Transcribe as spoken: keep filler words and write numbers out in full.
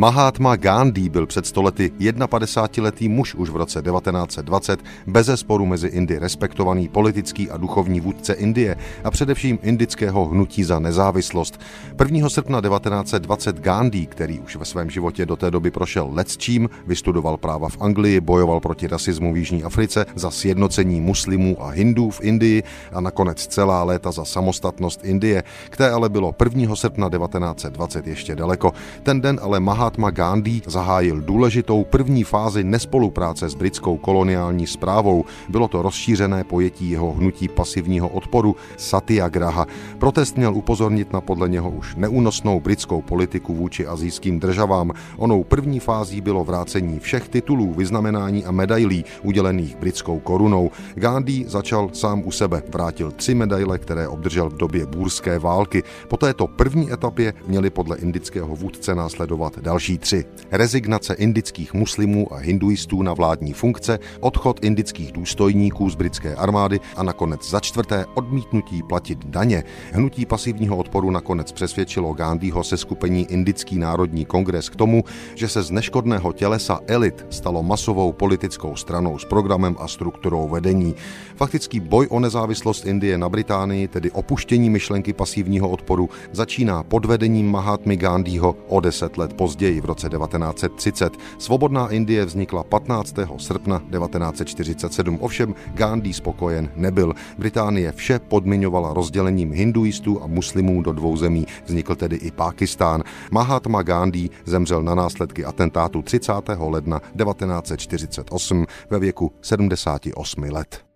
Mahatma Gandhi byl před sto lety padesátiletý muž už v roce devatenáct set dvacet, bezesporu mezi Indy respektovaný politický a duchovní vůdce Indie a především indického hnutí za nezávislost. prvního srpna devatenáct set dvacet Gandhi, který už ve svém životě do té doby prošel lecčím, vystudoval práva v Anglii, bojoval proti rasismu v Jižní Africe, za sjednocení muslimů a hindů v Indii a nakonec celá léta za samostatnost Indie. K té ale bylo prvního srpna devatenáct set dvacet ještě daleko. Ten den ale Mahatma Gandhi zahájil důležitou první fázi nespolupráce s britskou koloniální správou. Bylo to rozšířené pojetí jeho hnutí pasivního odporu Satyagraha. Protest měl upozornit na podle něho už neúnosnou britskou politiku vůči asijským državám. Onou první fází bylo vrácení všech titulů, vyznamenání a medailí udělených britskou korunou. Gandhi začal sám u sebe, vrátil tři medaile, které obdržel v době bůrské války. Po této první etapě měly podle indického vůdce následovat další tři. Rezignace indických muslimů a hinduistů na vládní funkce, odchod indických důstojníků z britské armády a nakonec za čtvrté odmítnutí platit daně. Hnutí pasivního odporu nakonec přesvědčilo Gandhiho seskupení Indický národní kongres k tomu, že se z neškodného tělesa elit stalo masovou politickou stranou s programem a strukturou vedení. Faktický boj o nezávislost Indie na Británii, tedy opuštění myšlenky pasivního odporu, začíná pod vedením Mahatmy Gandhiho o deset let později v roce devatenáct set třicet. Svobodná Indie vznikla patnáctého srpna devatenáct set čtyřicet sedm, ovšem Gandhi spokojen nebyl. Británie vše podmiňovala rozdělením hinduistů a muslimů do dvou zemí. Vznikl tedy i Pákistán. Mahatma Gandhi zemřel na následky atentátu třicátého ledna devatenáct set čtyřicet osm ve věku sedmdesáti osmi let.